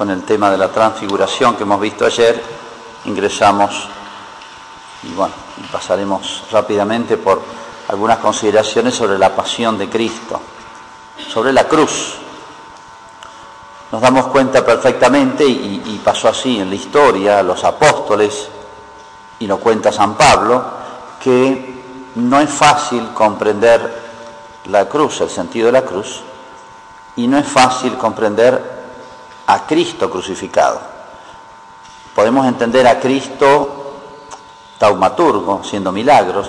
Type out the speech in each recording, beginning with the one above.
con el tema de la transfiguración que hemos visto ayer, ingresamos y bueno, pasaremos rápidamente por algunas consideraciones sobre la pasión de Cristo, sobre la cruz. Nos damos cuenta perfectamente, y pasó así en la historia, los apóstoles, y lo cuenta San Pablo, que no es fácil comprender la cruz, el sentido de la cruz, y no es fácil comprender a Cristo crucificado. Podemos entender a Cristo taumaturgo, haciendo milagros,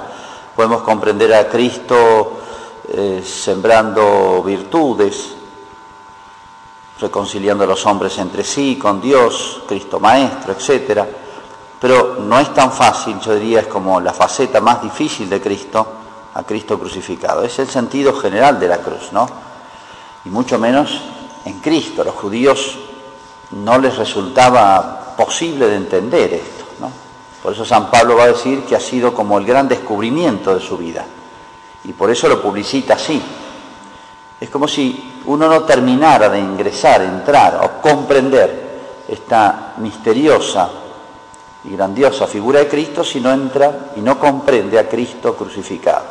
podemos comprender a Cristo sembrando virtudes, reconciliando a los hombres entre sí, con Dios, Cristo Maestro, etc. Pero no es tan fácil, yo diría, es como la faceta más difícil de Cristo, a Cristo crucificado. Es el sentido general de la cruz, ¿no? Y mucho menos en Cristo. A los judíos no les resultaba posible de entender esto, ¿no? Por eso San Pablo va a decir que ha sido como el gran descubrimiento de su vida. Y por eso lo publicita así. Es como si uno no terminara de ingresar, entrar o comprender esta misteriosa y grandiosa figura de Cristo si no entra y no comprende a Cristo crucificado.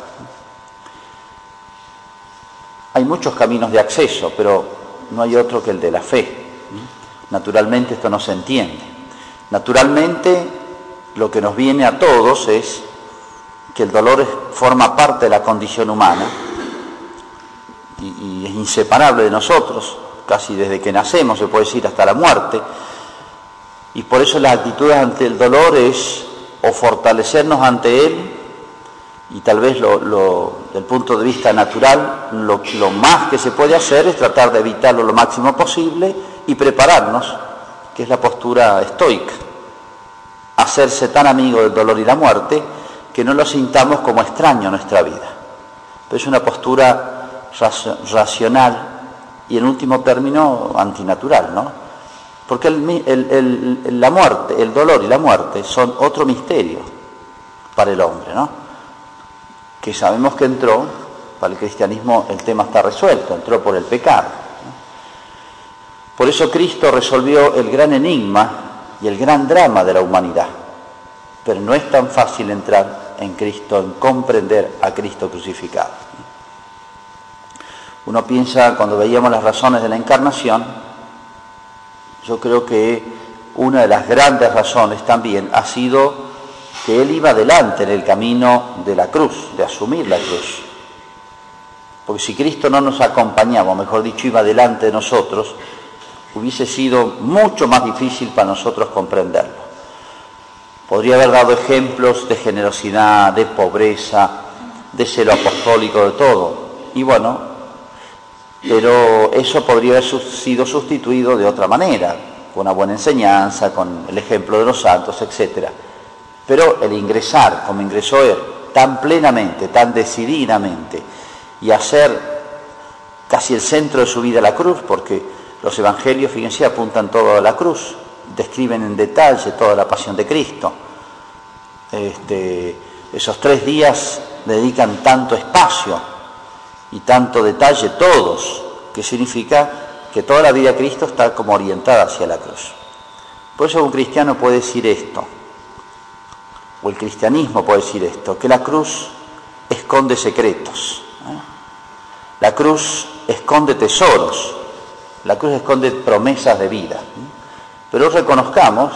Hay muchos caminos de acceso, pero no hay otro que el de la fe. Naturalmente esto no se entiende. Naturalmente lo que nos viene a todos es que el dolor forma parte de la condición humana y es inseparable de nosotros, casi desde que nacemos, se puede decir, hasta la muerte. Y por eso las actitudes ante el dolor es o fortalecernos ante él, y tal vez desde el punto de vista natural, lo más que se puede hacer es tratar de evitarlo lo máximo posible y prepararnos, que es la postura estoica. Hacerse tan amigo del dolor y la muerte que no lo sintamos como extraño en nuestra vida. Pero es una postura racional y, en último término, antinatural, ¿no? Porque la muerte, el dolor y la muerte son otro misterio para el hombre, ¿no? Que sabemos que entró, para el cristianismo el tema está resuelto, entró por el pecado. Por eso Cristo resolvió el gran enigma y el gran drama de la humanidad. Pero no es tan fácil entrar en Cristo, en comprender a Cristo crucificado. Uno piensa, cuando veíamos las razones de la encarnación, yo creo que una de las grandes razones también ha sido que él iba adelante en el camino de la cruz, de asumir la cruz. Porque si Cristo no nos acompañaba, o mejor dicho, iba adelante de nosotros, hubiese sido mucho más difícil para nosotros comprenderlo. Podría haber dado ejemplos de generosidad, de pobreza, de celo apostólico, de todo. Y bueno, pero eso podría haber sido sustituido de otra manera, con una buena enseñanza, con el ejemplo de los santos, etcétera. Pero el ingresar, como ingresó él, tan plenamente, tan decididamente, y hacer casi el centro de su vida la cruz, porque los evangelios, fíjense, apuntan todo a la cruz, describen en detalle toda la pasión de Cristo. Esos 3 días dedican tanto espacio y tanto detalle todos, que significa que toda la vida de Cristo está como orientada hacia la cruz. Por eso un cristiano puede decir esto, o el cristianismo puede decir esto, que la cruz esconde secretos, ¿eh? La cruz esconde tesoros, la cruz esconde promesas de vida, ¿eh? Pero reconozcamos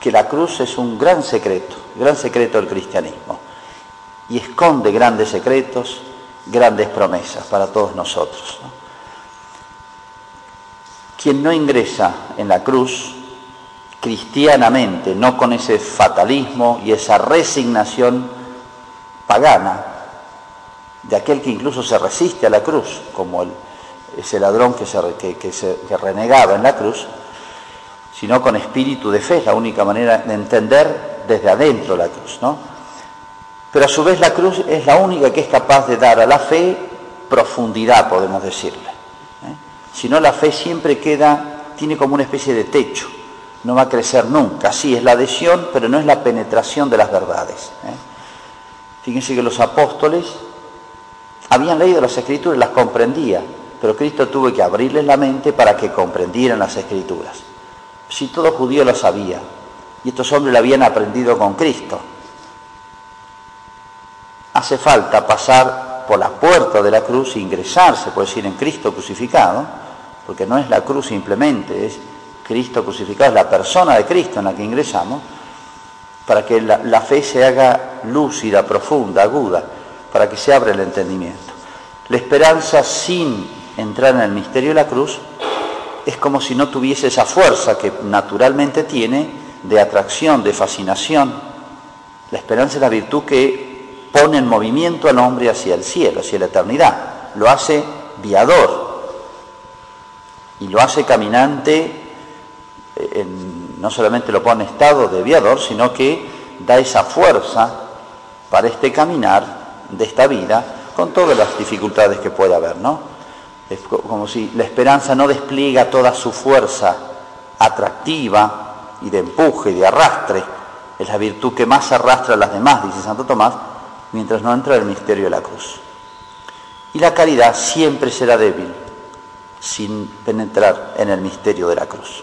que la cruz es un gran secreto del cristianismo, y esconde grandes secretos, grandes promesas para todos nosotros, ¿no? Quien no ingresa en la cruz cristianamente, no con ese fatalismo y esa resignación pagana de aquel que incluso se resiste a la cruz, como ese ladrón que renegaba en la cruz, sino con espíritu de fe, es la única manera de entender desde adentro la cruz, ¿no? Pero a su vez la cruz es la única que es capaz de dar a la fe profundidad, podemos decirle, ¿eh? Si no, la fe siempre tiene como una especie de techo. No va a crecer nunca. Sí, es la adhesión, pero no es la penetración de las verdades, ¿eh? Fíjense que los apóstoles habían leído las Escrituras y las comprendían, pero Cristo tuvo que abrirles la mente para que comprendieran las Escrituras. si todo judío lo sabía, y estos hombres lo habían aprendido con Cristo. Hace falta pasar por la puerta de la cruz e ingresar, se puede decir, en Cristo crucificado, porque no es la cruz simplemente, es Cristo crucificado, es la persona de Cristo en la que ingresamos, para que la fe se haga lúcida, profunda, aguda, para que se abra el entendimiento. La esperanza sin entrar en el misterio de la cruz es como si no tuviese esa fuerza que naturalmente tiene de atracción, de fascinación. La esperanza es la virtud que pone en movimiento al hombre hacia el cielo, hacia la eternidad. Lo hace viador y lo hace caminante, no solamente lo pone en estado de viador, sino que da esa fuerza para este caminar de esta vida con todas las dificultades que pueda haber, ¿no? Es como si la esperanza no despliega toda su fuerza atractiva y de empuje y de arrastre. Es la virtud que más arrastra a las demás, dice Santo Tomás, mientras no entra el misterio de la cruz. Y la caridad siempre será débil sin penetrar en el misterio de la cruz.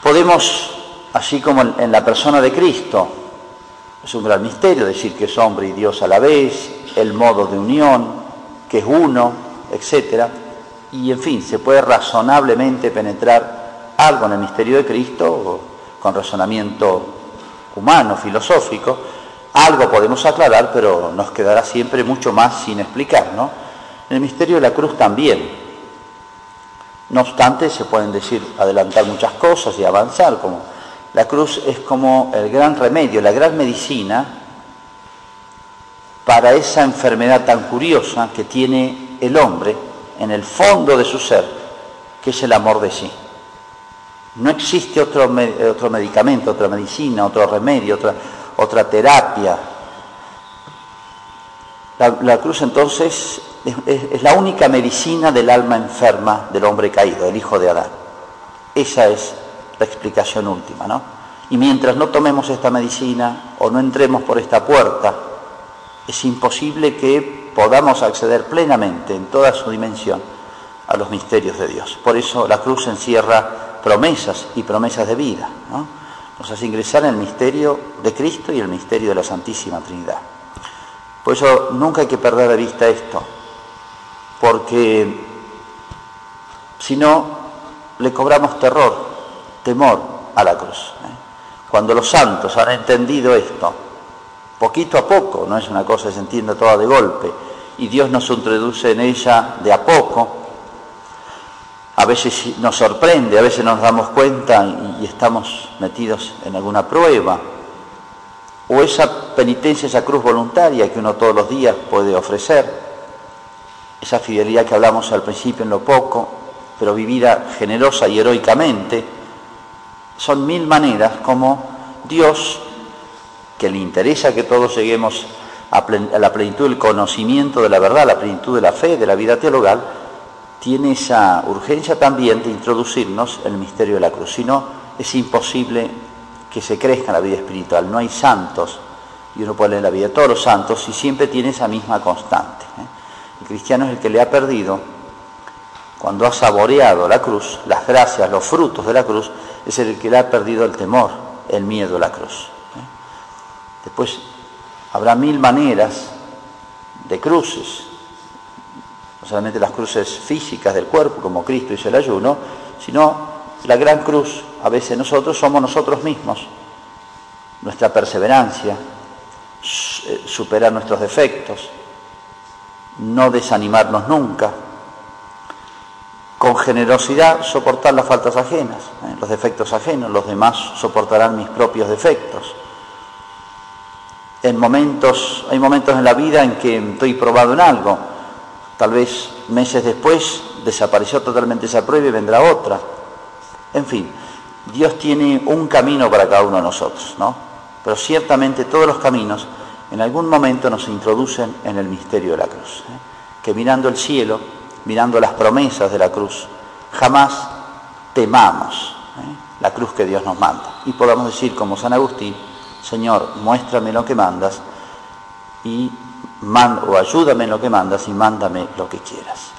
Podemos, así como en la persona de Cristo, es un gran misterio decir que es hombre y Dios a la vez, el modo de unión, que es uno, etcétera, y en fin, se puede razonablemente penetrar algo en el misterio de Cristo con razonamiento humano, filosófico, algo podemos aclarar, pero nos quedará siempre mucho más sin explicar, ¿no? En el misterio de la cruz también. No obstante, se pueden decir, adelantar muchas cosas y avanzar, como la cruz es como el gran remedio, la gran medicina para esa enfermedad tan curiosa que tiene el hombre en el fondo de su ser, que es el amor de sí. No existe otro medicamento, otra medicina, otro remedio, otra terapia. La cruz entonces es la única medicina del alma enferma del hombre caído, el hijo de Adán. Esa es la explicación última, ¿no? Y mientras no tomemos esta medicina o no entremos por esta puerta, es imposible que podamos acceder plenamente en toda su dimensión a los misterios de Dios. Por eso la cruz encierra promesas y promesas de vida, ¿no? Nos hace ingresar en el misterio de Cristo y el misterio de la Santísima Trinidad. Por eso nunca hay que perder de vista esto, porque si no le cobramos temor a la cruz, ¿eh? Cuando los santos han entendido esto, poquito a poco, no es una cosa que se entienda toda de golpe, y Dios nos introduce en ella de a poco, a veces nos sorprende, a veces nos damos cuenta y estamos metidos en alguna prueba, o esa penitencia, esa cruz voluntaria que uno todos los días puede ofrecer, esa fidelidad que hablamos al principio en lo poco, pero vivida generosa y heroicamente, son mil maneras como Dios, que le interesa que todos lleguemos a la plenitud del conocimiento de la verdad, a la plenitud de la fe, de la vida teologal, tiene esa urgencia también de introducirnos en el misterio de la cruz. Si no, es imposible que se crezca en la vida espiritual. No hay santos, y uno puede leer la vida de todos los santos, y siempre tiene esa misma constante, ¿eh? El cristiano es el que le ha perdido, cuando ha saboreado la cruz, las gracias, los frutos de la cruz, es el que le ha perdido el temor, el miedo a la cruz. Después habrá mil maneras de cruces, no solamente las cruces físicas del cuerpo, como Cristo hizo el ayuno, sino la gran cruz, a veces nosotros somos nosotros mismos, nuestra perseverancia, superar nuestros defectos, no desanimarnos nunca, con generosidad soportar las faltas ajenas, los defectos ajenos, los demás soportarán mis propios defectos. Hay momentos en la vida en que estoy probado en algo, tal vez meses después desapareció totalmente esa prueba y vendrá otra. En fin, Dios tiene un camino para cada uno de nosotros, ¿no? Pero ciertamente todos los caminos en algún momento nos introducen en el misterio de la cruz, ¿eh? Que mirando el cielo, mirando las promesas de la cruz, jamás temamos, ¿eh? La cruz que Dios nos manda, y podamos decir como San Agustín: Señor, muéstrame lo que mandas, o ayúdame en lo que mandas y mándame lo que quieras.